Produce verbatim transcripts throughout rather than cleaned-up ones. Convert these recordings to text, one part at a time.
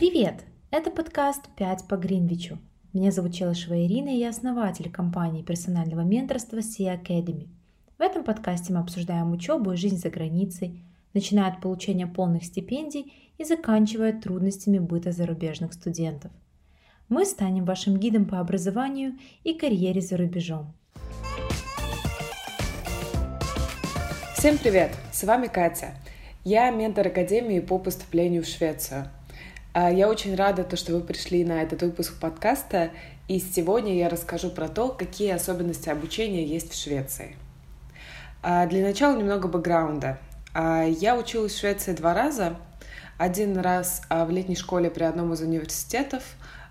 Привет! Это подкаст «пять по Гринвичу». Меня зовут Челышева Ирина, и я основатель компании персонального менторства Sea Academy. В этом подкасте мы обсуждаем учебу и жизнь за границей, начиная от получения полных стипендий и заканчивая трудностями быта зарубежных студентов. Мы станем вашим гидом по образованию и карьере за рубежом. Всем привет! С вами Катя. Я ментор Академии по поступлению в Швецию. Я очень рада, что вы пришли на этот выпуск подкаста, и сегодня я расскажу про то, какие особенности обучения есть в Швеции. Для начала немного бэкграунда. Я училась в Швеции два раза. Один раз в летней школе при одном из университетов,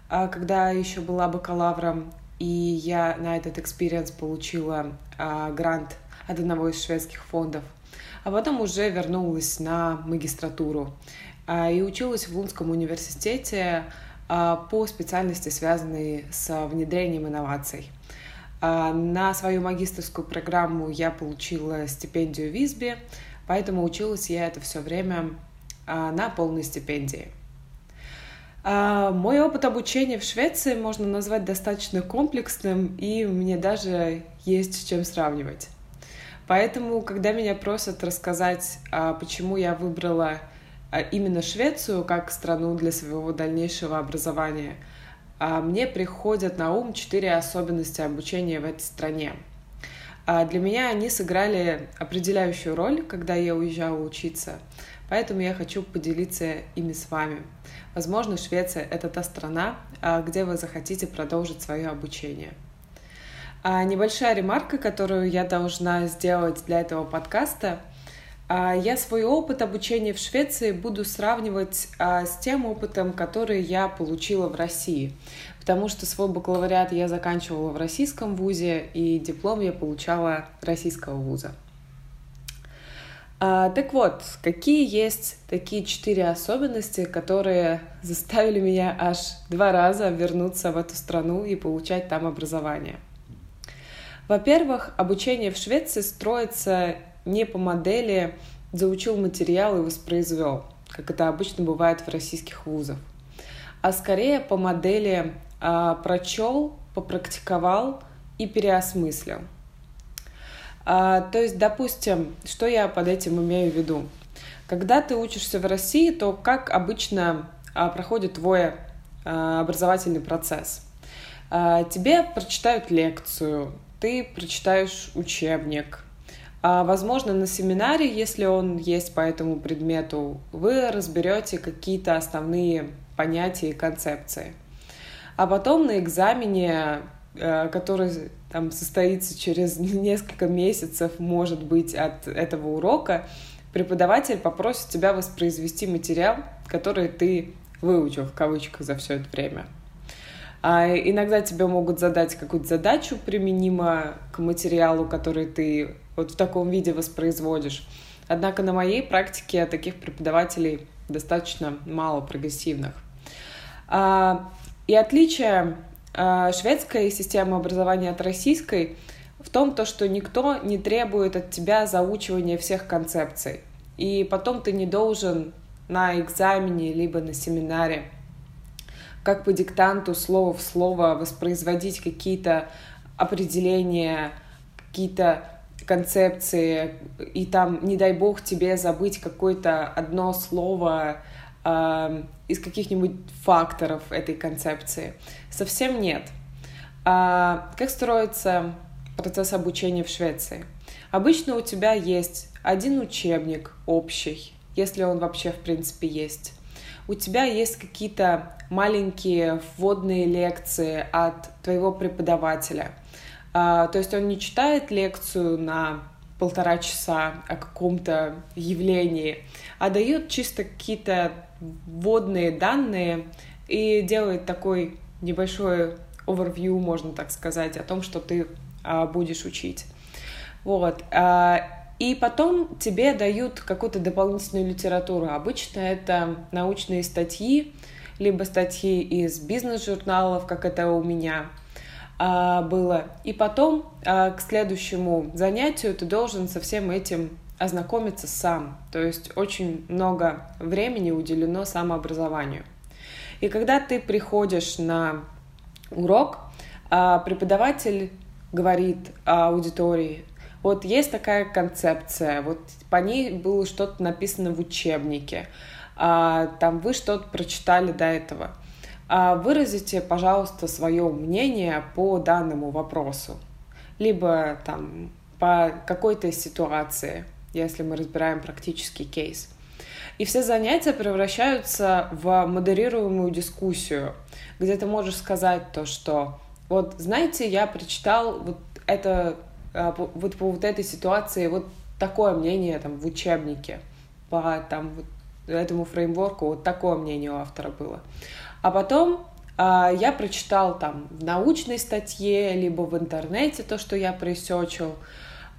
когда еще была бакалавром, и я на этот экспириенс получила грант от одного из шведских фондов, а потом уже вернулась на магистратуру и училась в Лунском университете по специальности, связанной с внедрением инноваций. На свою магистерскую программу я получила стипендию Визби, поэтому училась я это все время на полной стипендии. Мой опыт обучения в Швеции можно назвать достаточно комплексным, и мне даже есть с чем сравнивать. Поэтому, когда меня просят рассказать, почему я выбрала именно Швецию как страну для своего дальнейшего образования, мне приходят на ум четыре особенности обучения в этой стране. Для меня они сыграли определяющую роль, когда я уезжала учиться, поэтому я хочу поделиться ими с вами. Возможно, Швеция — это та страна, где вы захотите продолжить свое обучение. А небольшая ремарка, которую я должна сделать для этого подкаста. Я свой опыт обучения в Швеции буду сравнивать с тем опытом, который я получила в России, потому что свой бакалавриат я заканчивала в российском вузе, и диплом я получала российского вуза. Так вот, какие есть такие четыре особенности, которые заставили меня аж два раза вернуться в эту страну и получать там образование? Во-первых, обучение в Швеции строится не по модели «заучил материал и воспроизвел», как это обычно бывает в российских вузах, а скорее по модели а, «прочел, попрактиковал и переосмыслил». А, то есть, допустим, что я под этим имею в виду? Когда ты учишься в России, то, как обычно, а, проходит твой а, образовательный процесс. А, тебе прочитают лекцию, ты прочитаешь учебник. А, возможно, на семинаре, если он есть по этому предмету, вы разберете какие-то основные понятия и концепции. А потом на экзамене, который там состоится через несколько месяцев, может быть, от этого урока, преподаватель попросит тебя воспроизвести материал, который ты выучил, в кавычках, за все это время. Иногда тебе могут задать какую-то задачу, применимо к материалу, который ты вот в таком виде воспроизводишь. Однако на моей практике таких преподавателей достаточно мало прогрессивных. И отличие шведской системы образования от российской в том, что никто не требует от тебя заучивания всех концепций. И потом ты не должен на экзамене либо на семинаре как по диктанту слово в слово воспроизводить какие-то определения, какие-то концепции, и там, не дай бог, тебе забыть какое-то одно слово э, из каких-нибудь факторов этой концепции. Совсем нет. А как строится процесс обучения в Швеции? Обычно у тебя есть один учебник общий, если он вообще в принципе есть. У тебя есть какие-то маленькие вводные лекции от твоего преподавателя. То есть он не читает лекцию на полтора часа о каком-то явлении, а дает чисто какие-то вводные данные и делает такой небольшой overview, можно так сказать, о том, что ты будешь учить. Вот. И потом тебе дают какую-то дополнительную литературу. Обычно это научные статьи, либо статьи из бизнес-журналов, как это у меня было. И потом к следующему занятию ты должен со всем этим ознакомиться сам. То есть очень много времени уделено самообразованию. И когда ты приходишь на урок, преподаватель говорит аудитории: вот есть такая концепция, вот по ней было что-то написано в учебнике, там вы что-то прочитали до этого. Выразите, пожалуйста, свое мнение по данному вопросу, либо там по какой-то ситуации, если мы разбираем практический кейс. И все занятия превращаются в модерируемую дискуссию, где ты можешь сказать то, что вот, знаете, я прочитал вот это, вот по вот этой ситуации вот такое мнение там в учебнике, по там вот этому фреймворку вот такое мнение у автора было. А потом э, я прочитал там в научной статье, либо в интернете то, что я пресечил,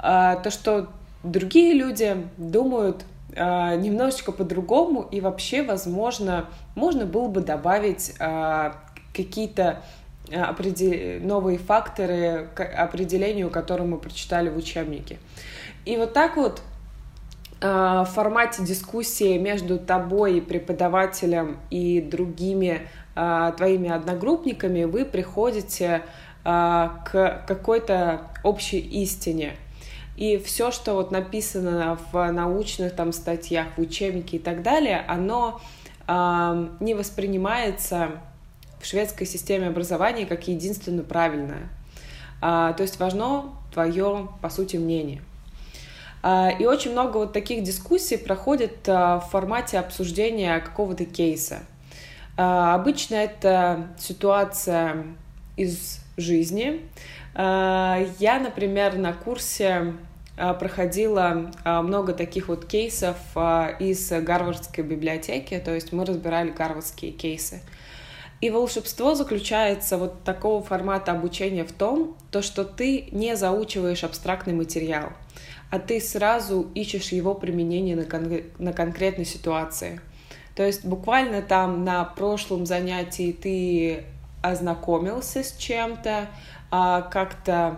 э, то, что другие люди думают э, немножечко по-другому, и вообще, возможно, можно было бы добавить э, какие-то определ... новые факторы к определению, которое мы прочитали в учебнике. И вот так вот в формате дискуссии между тобой и преподавателем и другими а, твоими одногруппниками вы приходите а, к какой-то общей истине. И все, что вот написано в научных там статьях, в учебнике и так далее, оно а, не воспринимается в шведской системе образования как единственно правильное. А, то есть важно твое, по сути, мнение. И очень много вот таких дискуссий проходит в формате обсуждения какого-то кейса. Обычно это ситуация из жизни. Я, например, на курсе проходила много таких вот кейсов из Гарвардской библиотеки, то есть мы разбирали гарвардские кейсы. И волшебство заключается вот такого формата обучения в том, то, что ты не заучиваешь абстрактный материал, а ты сразу ищешь его применение на, кон- на конкретной ситуации. То есть буквально там на прошлом занятии ты ознакомился с чем-то, как-то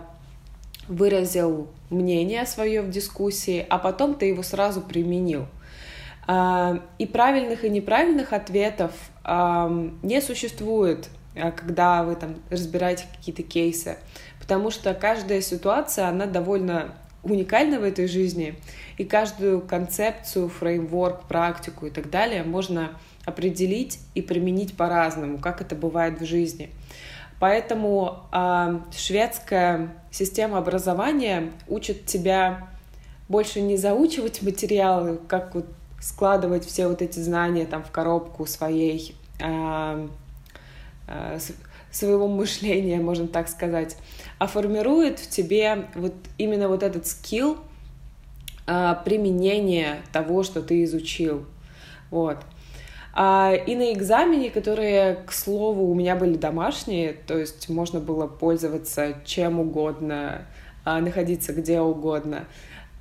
выразил мнение свое в дискуссии, а потом ты его сразу применил. И правильных и неправильных ответов не существует, когда вы там разбираете какие-то кейсы, потому что каждая ситуация, она довольно уникально в этой жизни, и каждую концепцию, фреймворк, практику и так далее можно определить и применить по-разному, как это бывает в жизни. Поэтому э, шведская система образования учит тебя больше не заучивать материалы, как вот складывать все вот эти знания там в коробку своей, э, э, своего мышления, можно так сказать, а формирует в тебе вот именно вот этот скилл а, применения того, что ты изучил. Вот. А, и на экзамене, которые, к слову, у меня были домашние, то есть можно было пользоваться чем угодно, а, находиться где угодно,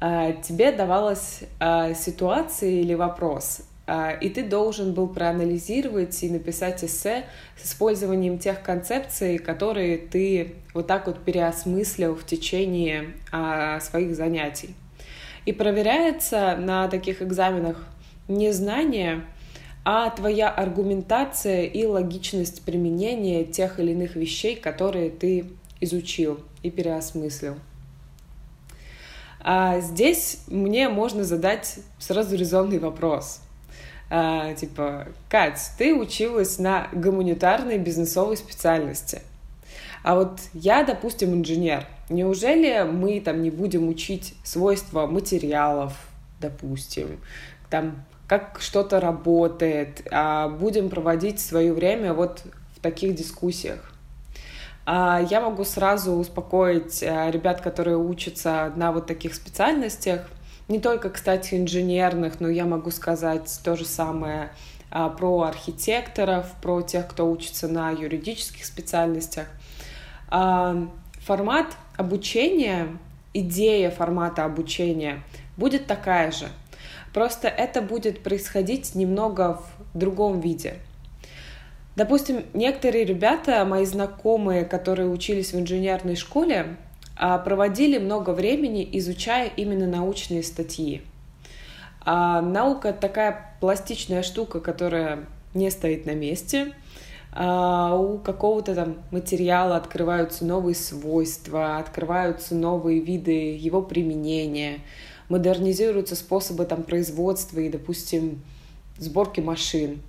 а, тебе давалась а, ситуация или вопрос, и ты должен был проанализировать и написать эссе с использованием тех концепций, которые ты вот так вот переосмыслил в течение а, своих занятий. И проверяется на таких экзаменах не знание, а твоя аргументация и логичность применения тех или иных вещей, которые ты изучил и переосмыслил. А здесь мне можно задать сразу резонный вопрос. Uh, типа, Кать, ты училась на гуманитарной бизнесовой специальности, а вот я, допустим, инженер. Неужели мы там не будем учить свойства материалов, допустим, там, как что-то работает, а будем проводить свое время вот в таких дискуссиях? Uh, я могу сразу успокоить uh, ребят, которые учатся на вот таких специальностях, не только, кстати, инженерных, но я могу сказать то же самое а, про архитекторов, про тех, кто учится на юридических специальностях. А, формат обучения, идея формата обучения будет такая же, просто это будет происходить немного в другом виде. Допустим, некоторые ребята, мои знакомые, которые учились в инженерной школе, проводили много времени, изучая именно научные статьи. А наука — такая пластичная штука, которая не стоит на месте. А у какого-то там материала открываются новые свойства, открываются новые виды его применения, модернизируются способы там производства и, допустим, сборки машин.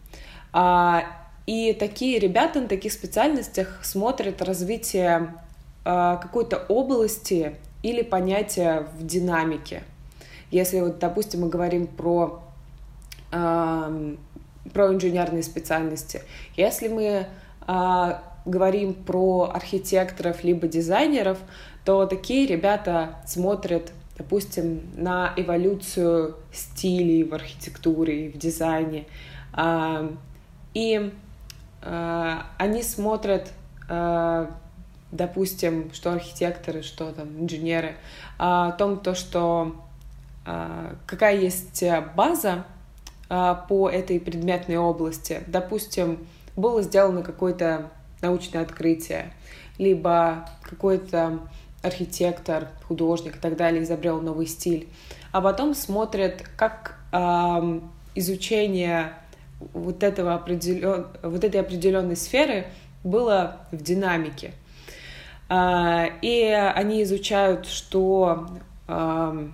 А, и такие ребята на таких специальностях смотрят развитие а, какой-то области или понятия в динамике. Если, вот, допустим, мы говорим про... А, про инженерные специальности. Если мы э, говорим про архитекторов либо дизайнеров, то такие ребята смотрят, допустим, на эволюцию стилей в архитектуре и в дизайне. Э, и э, они смотрят, э, допустим, что архитекторы, что там инженеры, э, о том, то, что э, какая есть база по этой предметной области. Допустим, было сделано какое-то научное открытие, либо какой-то архитектор, художник и так далее изобрел новый стиль. А потом смотрят, как э, изучение вот, этого определен... вот этой определенной сферы было в динамике. Э, и они изучают, что э,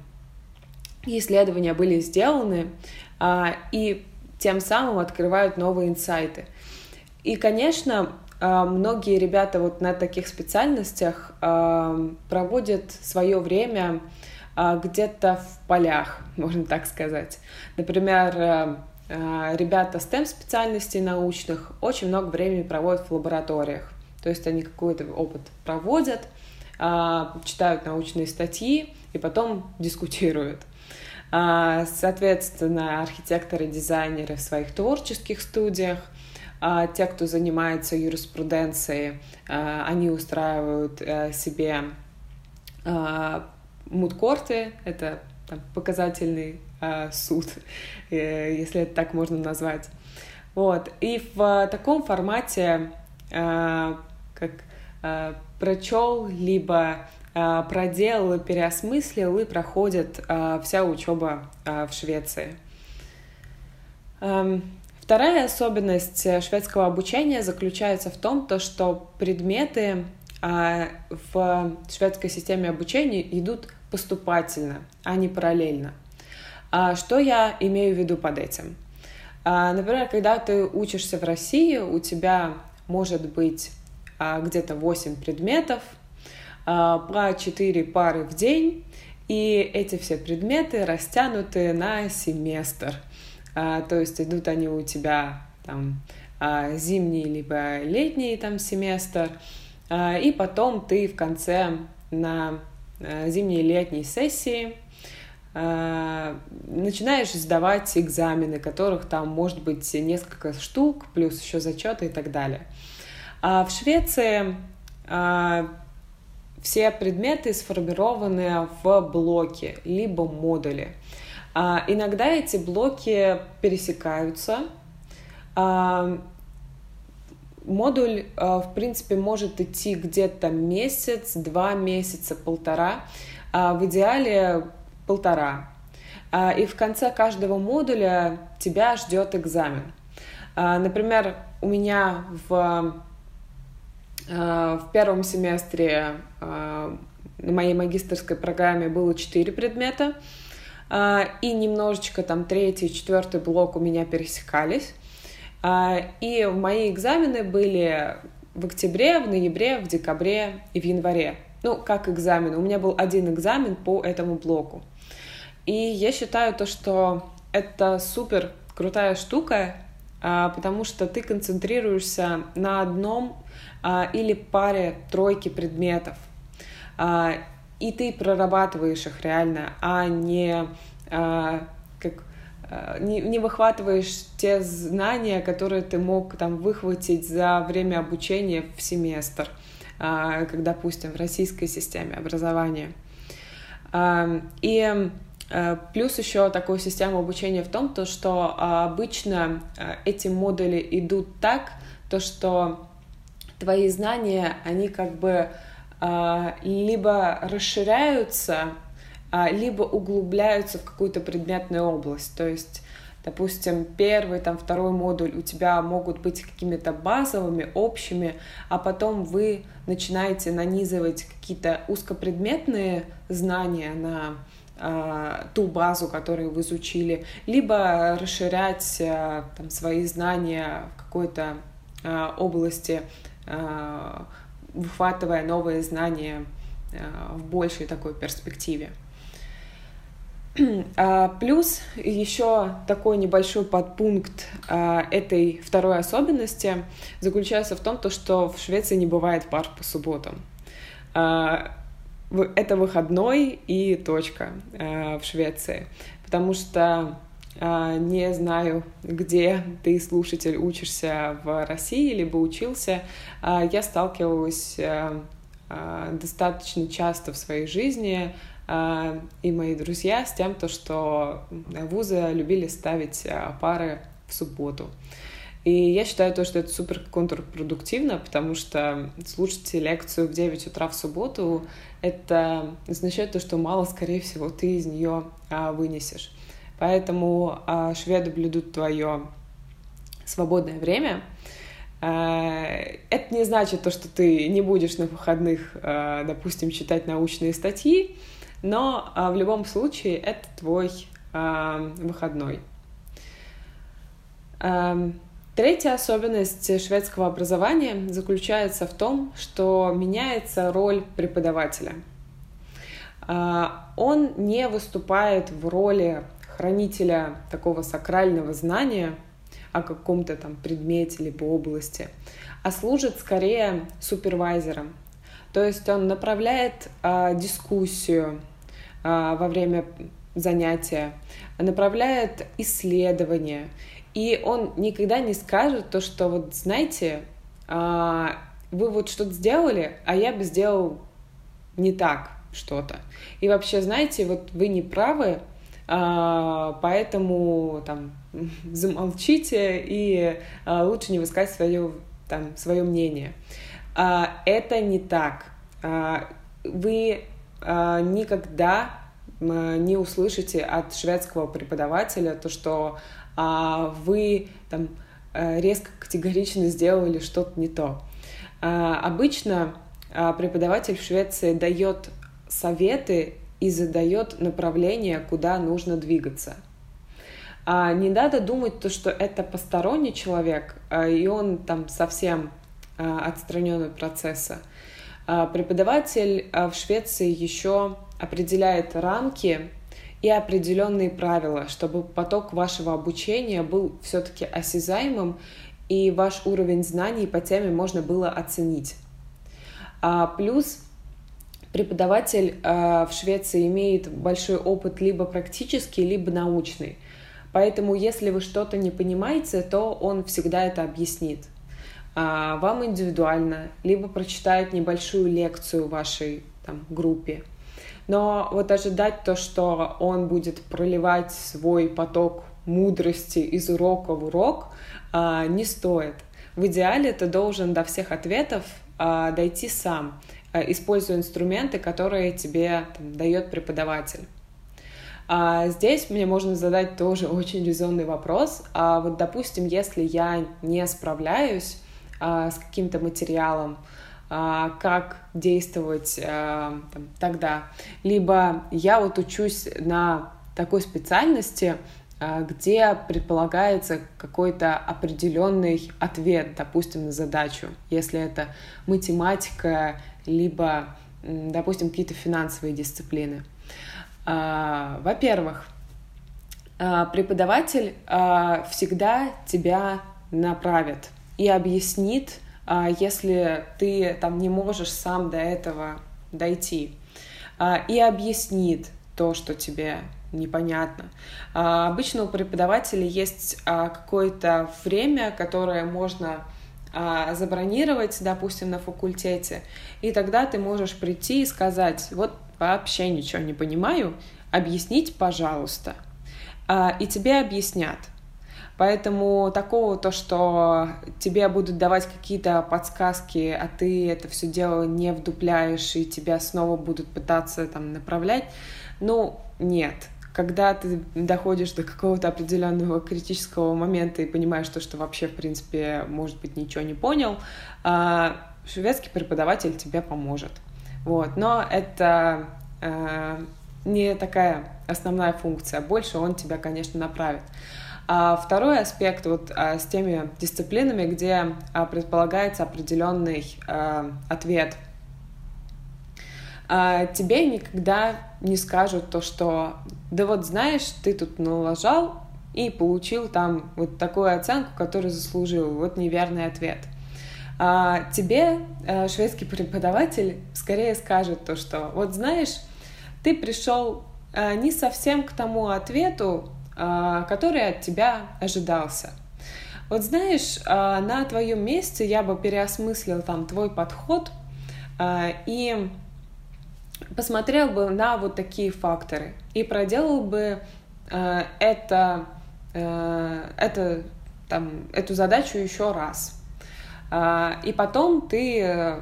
исследования были сделаны, и тем самым открывают новые инсайты. И, конечно, многие ребята вот на таких специальностях проводят свое время где-то в полях, можно так сказать. Например, ребята STEM-специальностей научных очень много времени проводят в лабораториях. То есть они какой-то опыт проводят, читают научные статьи и потом дискутируют. Соответственно, архитекторы, дизайнеры в своих творческих студиях, те, кто занимается юриспруденцией, они устраивают себе мудкорты, это там, показательный суд, если это так можно назвать. Вот. И в таком формате, как прочел, либо проделал, переосмыслил, и проходит а, вся учеба а, в Швеции. А, вторая особенность шведского обучения заключается в том, то, что предметы а, в шведской системе обучения идут поступательно, а не параллельно. А, что я имею в виду под этим? А, например, когда ты учишься в России, у тебя может быть а, где-то восемь предметов, по четыре пары в день, и эти все предметы растянуты на семестр. То есть идут они у тебя там, зимний либо летний там, семестр, и потом ты в конце на зимней и летней сессии начинаешь сдавать экзамены, которых там может быть несколько штук, плюс еще зачеты и так далее. А в Швеции все предметы сформированы в блоки, либо модули. А, иногда эти блоки пересекаются. А, модуль, а, в принципе, может идти где-то месяц, два месяца, полтора. А, в идеале полтора. А, и в конце каждого модуля тебя ждет экзамен. А, например, у меня в... В первом семестре на моей магистерской программе было четыре предмета, и немножечко там третий и четвертый блок у меня пересекались. И мои экзамены были в октябре, в ноябре, в декабре и в январе. Ну, как экзамен. У меня был один экзамен по этому блоку. И я считаю то, что это супер крутая штука, потому что ты концентрируешься на одном или паре тройки предметов, и ты прорабатываешь их реально, а не, как, не, не выхватываешь те знания, которые ты мог там, выхватить за время обучения в семестр, как, допустим, в российской системе образования. И плюс еще такую систему обучения в том, то, что обычно эти модули идут так, то, что твои знания, они как бы а, либо расширяются, а, либо углубляются в какую-то предметную область. То есть Допустим, первый, там, второй модуль у тебя могут быть какими-то базовыми, общими, а потом вы начинаете нанизывать какие-то узкопредметные знания на э, ту базу, которую вы изучили, либо расширять э, там, свои знания в какой-то э, области, э, выхватывая новые знания э, в большей такой перспективе. Плюс еще такой небольшой подпункт этой второй особенности заключается в том, что в Швеции не бывает пар по субботам. Это выходной и точка в Швеции, потому что не знаю, где ты, слушатель, учишься в России, либо учился, я сталкивалась достаточно часто в своей жизни и мои друзья с тем, то, что вузы любили ставить пары в субботу. И я считаю, то, что это супер контрпродуктивно, потому что слушать лекцию в девять утра в субботу, это означает то, что мало, скорее всего, ты из нее вынесешь. Поэтому шведы блюдут твое свободное время. Это не значит то, что ты не будешь на выходных, допустим, читать научные статьи, но в любом случае это твой выходной. Третья особенность шведского образования заключается в том, что меняется роль преподавателя. Он не выступает в роли хранителя такого сакрального знания о каком-то там предмете либо области, а служит скорее супервайзером. То есть он направляет э, дискуссию э, во время занятия, направляет исследования, и он никогда не скажет то, что вот знаете, э, вы вот что-то сделали, а я бы сделал не так что-то. И вообще, знаете, вот вы не правы, э, поэтому там замолчите и э, лучше не высказать свое, там, свое мнение. Это не так. Вы никогда не услышите от шведского преподавателя то, что вы там резко категорично сделали что-то не то. Обычно преподаватель в Швеции дает советы и задает направление, куда нужно двигаться. Не надо думать то, что это посторонний человек, и он там совсем отстранен от процесса. Преподаватель в Швеции еще определяет рамки и определенные правила, чтобы поток вашего обучения был все-таки осязаемым и ваш уровень знаний по теме можно было оценить. Плюс преподаватель в Швеции имеет большой опыт либо практический, либо научный. Поэтому если вы что-то не понимаете, то он всегда это объяснит вам индивидуально, либо прочитает небольшую лекцию вашей там, группе. Но вот ожидать то, что он будет проливать свой поток мудрости из урока в урок, не стоит. В идеале ты должен до всех ответов дойти сам, используя инструменты, которые тебе там, дает преподаватель. Здесь мне можно задать тоже очень резонный вопрос. Вот, допустим, если я не справляюсь с каким-то материалом, как действовать там, тогда. Либо я вот учусь на такой специальности, где предполагается какой-то определенный ответ, допустим, на задачу, если это математика, либо, допустим, какие-то финансовые дисциплины. Во-первых, преподаватель всегда тебя направит и объяснит, если ты там не можешь сам до этого дойти, и объяснит то, что тебе непонятно. Обычно у преподавателя есть какое-то время, которое можно забронировать, допустим, на факультете, и тогда ты можешь прийти и сказать: вот вообще ничего не понимаю, объяснить, пожалуйста. И тебе объяснят. Поэтому такого то, что тебе будут давать какие-то подсказки, а ты это все дело не вдупляешь, и тебя снова будут пытаться там направлять, ну, нет. когда ты доходишь до какого-то определенного критического момента и понимаешь то, что вообще, в принципе, может быть, ничего не понял, шведский преподаватель тебе поможет. Вот. Но это не такая основная функция. Больше он тебя, конечно, направит. А второй аспект вот с теми дисциплинами, где предполагается определенный ответ. Тебе никогда не скажут то, что да вот знаешь, ты тут налажал и получил там вот такую оценку, которую заслужил, вот неверный ответ. Тебе шведский преподаватель скорее скажет то, что вот знаешь, ты пришел не совсем к тому ответу, который от тебя ожидался. Вот знаешь, на твоем месте я бы переосмыслил там твой подход и посмотрел бы на вот такие факторы и проделал бы э, это, э, это, там, эту задачу еще раз. Э, и потом ты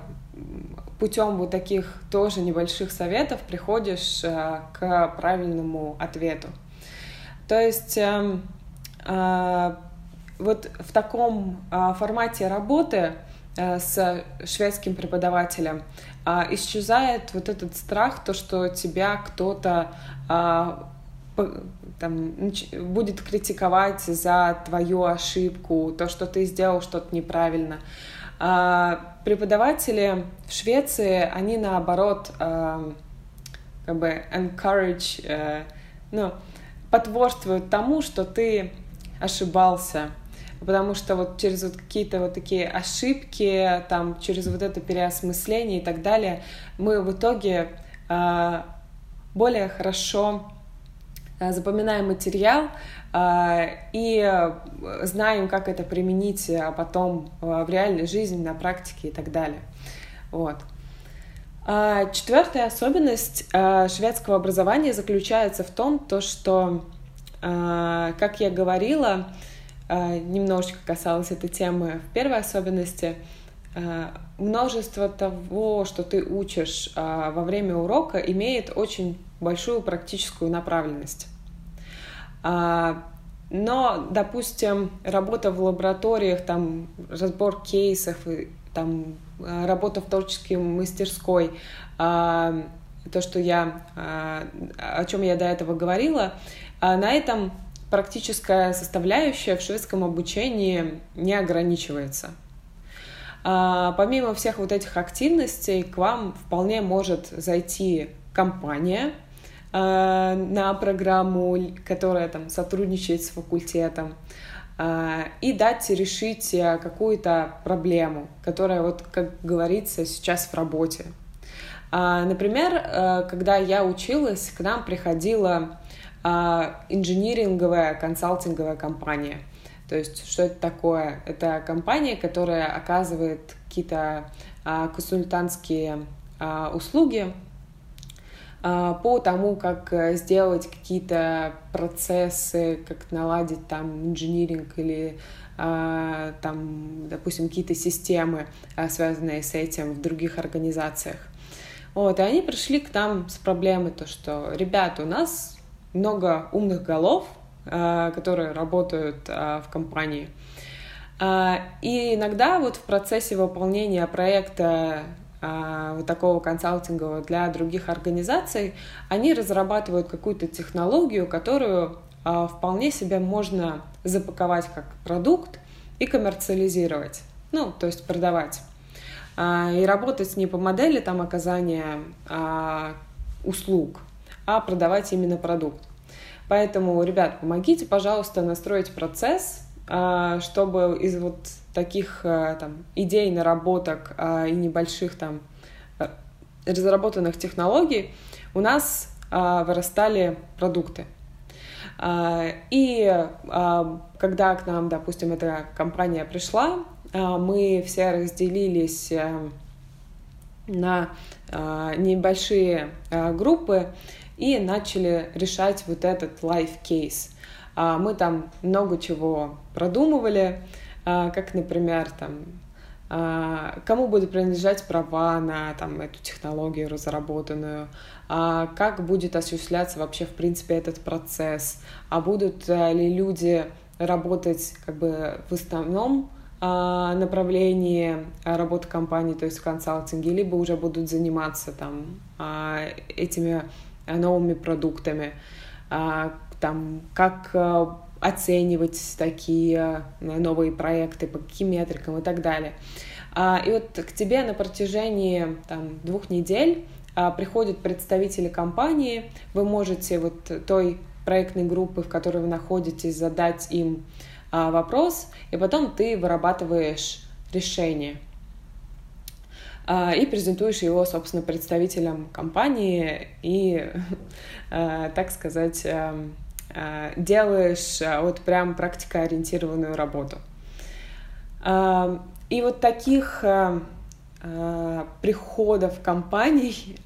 путем вот таких тоже небольших советов приходишь э, к правильному ответу. То есть э, э, вот в таком э, формате работы с шведским преподавателем, исчезает вот этот страх, то, что тебя кто-то там, будет критиковать за твою ошибку, то, что ты сделал что-то неправильно. Преподаватели в Швеции, они наоборот как бы encourage, ну, потворствуют тому, что ты ошибался. Потому что вот через вот какие-то вот такие ошибки, там, через вот это переосмысление и так далее, мы в итоге э, более хорошо э, запоминаем материал э, и знаем, как это применить потом э, в реальной жизни, на практике и так далее. Вот. Э, четвертая особенность э, шведского образования заключается в том, то, что, э, как я говорила, немножечко касалась этой темы в первой особенности. Множество того, что ты учишь во время урока, имеет очень большую практическую направленность. Но, допустим, работа в лабораториях, там, разбор кейсов, там, работа в творческой мастерской, то, что я, о чем я до этого говорила, на этом практическая составляющая в шведском обучении не ограничивается. Помимо всех вот этих активностей, к вам вполне может зайти компания на программу, которая там сотрудничает с факультетом, и дать решить какую-то проблему, которая, вот, как говорится, сейчас в работе. Например, когда я училась, к нам приходила инжиниринговая консалтинговая компания. То есть, что это такое? Это компания, которая оказывает какие-то а, консультантские а, услуги а, по тому, как сделать какие-то процессы, как наладить там инжиниринг или а, там, допустим, какие-то системы, а, связанные с этим в других организациях. Вот, и они пришли к нам с проблемой, то, что, ребята, у нас много умных голов, которые работают в компании. И иногда вот в процессе выполнения проекта вот такого консалтингового для других организаций они разрабатывают какую-то технологию, которую вполне себе можно запаковать как продукт и коммерциализировать, ну, то есть продавать. И работать не по модели там, оказания услуг, а продавать именно продукт. Поэтому, ребят, помогите, пожалуйста, настроить процесс, чтобы из вот таких там, идей, наработок и небольших там, разработанных технологий у нас вырастали продукты. И когда к нам, допустим, эта компания пришла, мы все разделились на небольшие группы, и начали решать вот этот лайф-кейс. Мы там много чего продумывали, как, например, там, кому будут принадлежать права на там, эту технологию разработанную, как будет осуществляться вообще в принципе этот процесс, а будут ли люди работать как бы в основном направлении работы компании, то есть в консалтинге, либо уже будут заниматься там, этими новыми продуктами, там, как оценивать такие новые проекты, по каким метрикам и так далее. И вот к тебе на протяжении там, двух недель приходят представители компании, вы можете вот той проектной группы, в которой вы находитесь, задать им вопрос, и потом ты вырабатываешь решение и презентуешь его, собственно, представителям компании и, так сказать, делаешь вот прям практикоориентированную работу. И вот таких приходов компаний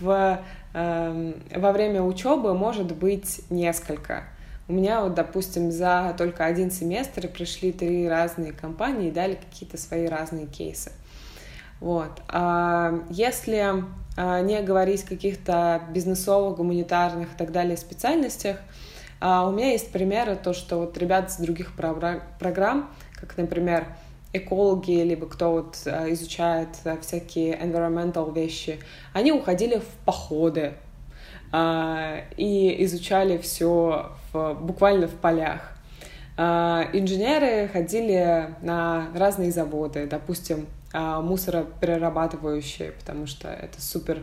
в, во время учебы может быть несколько. У меня, вот, допустим, за только один семестр пришли три разные компании и дали какие-то свои разные кейсы. Вот. Если не говорить о каких-то бизнесовых, гуманитарных и так далее специальностях, у меня есть примеры, то, что вот ребята с других программ, как, например, экологи, либо кто вот изучает всякие environmental вещи, они уходили в походы и изучали все в, буквально в полях. Инженеры ходили на разные заводы, допустим, мусороперерабатывающие, потому что это супер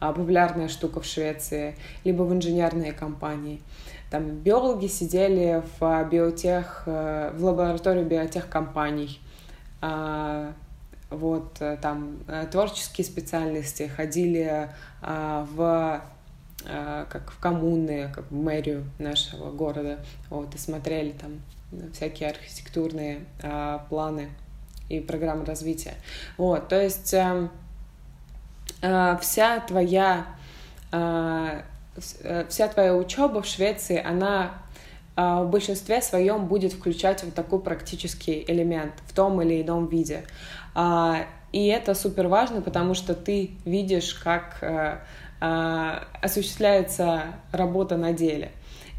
популярная штука в Швеции, либо в инженерные компании. Там биологи сидели в биотех, в лаборатории биотехкомпаний. Вот, там творческие специальности ходили в, как в коммуны, как в мэрию нашего города, вот, и смотрели там всякие архитектурные планы и программы развития. Вот, то есть э, э, вся твоя э, вся твоя учеба в Швеции, она э, в большинстве своем будет включать вот такой практический элемент в том или ином виде. Э, и это супер важно, потому что ты видишь, как э, э, осуществляется работа на деле.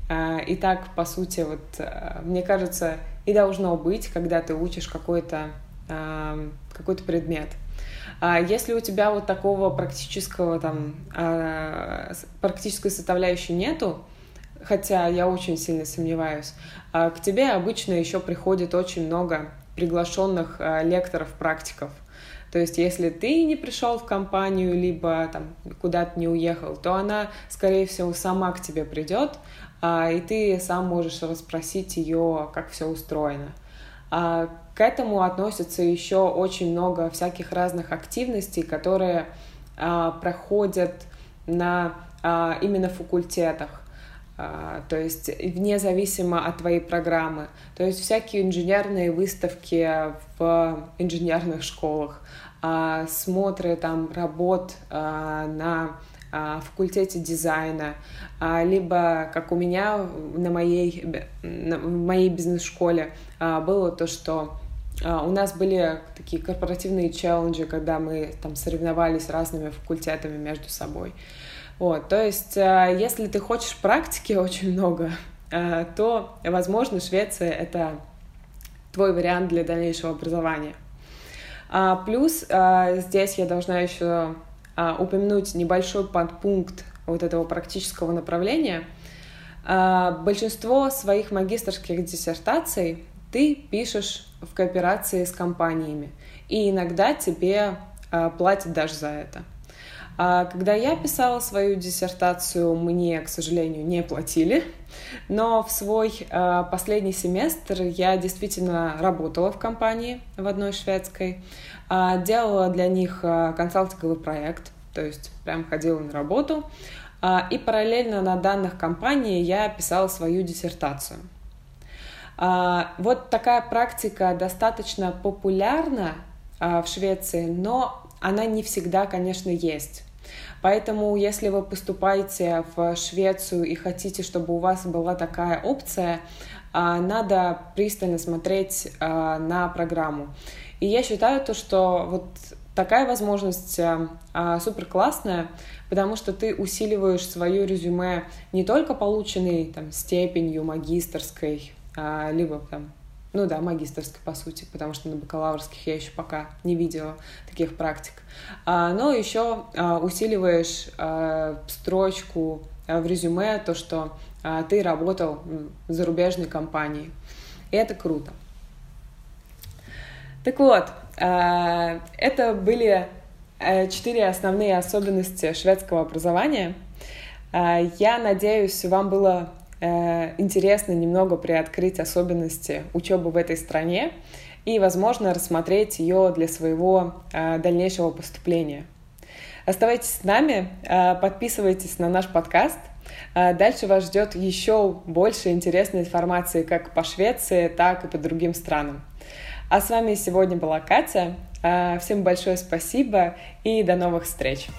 Э, и так, по сути, вот, э, мне кажется, и должно быть, когда ты учишь какой-то какой-то предмет. Если у тебя вот такого практического там практической составляющей нету, хотя я очень сильно сомневаюсь, к тебе обычно еще приходит очень много приглашенных лекторов-практиков. То есть, если ты не пришел в компанию, либо там куда-то не уехал, то она, скорее всего, сама к тебе придет, и ты сам можешь расспросить ее, как все устроено. К этому относится еще очень много всяких разных активностей, которые а, проходят на а, именно факультетах, а, то есть вне зависимо от твоей программы. То есть всякие инженерные выставки в инженерных школах, а, смотры там, работ а, на а, факультете дизайна, а, либо, как у меня на моей, на, в моей бизнес-школе а, было то, что Uh, у нас были такие корпоративные челленджи, когда мы там соревновались разными факультетами между собой. Вот, то есть, uh, если ты хочешь практики очень много, uh, то, возможно, Швеция — это твой вариант для дальнейшего образования. Uh, плюс uh, здесь я должна еще uh, упомянуть небольшой подпункт вот этого практического направления. Uh, большинство своих магистерских диссертаций ты пишешь в кооперации с компаниями, и иногда тебе а, платят даже за это. А, когда я писала свою диссертацию, мне, к сожалению, не платили, но в свой а, последний семестр я действительно работала в компании, в одной шведской, а, делала для них а, консалтинговый проект, то есть прям ходила на работу, а, и параллельно на данных компании я писала свою диссертацию. Вот такая практика достаточно популярна в Швеции, но она не всегда, конечно, есть. Поэтому, если вы поступаете в Швецию и хотите, чтобы у вас была такая опция, надо пристально смотреть на программу. И я считаю то, что вот такая возможность а, супер классная, потому что ты усиливаешь свое резюме не только полученной там степенью магистерской, а, либо там, ну да, магистерской по сути, потому что на бакалаврских я еще пока не видела таких практик, а, но еще а, усиливаешь а, строчку а, в резюме, то, что а, ты работал в зарубежной компании. И это круто. Так вот, это были четыре основные особенности шведского образования. Я надеюсь, вам было интересно немного приоткрыть особенности учебы в этой стране и, возможно, рассмотреть ее для своего дальнейшего поступления. Оставайтесь с нами, подписывайтесь на наш подкаст. Дальше вас ждет еще больше интересной информации как по Швеции, так и по другим странам. А с вами сегодня была Катя. Всем большое спасибо и до новых встреч!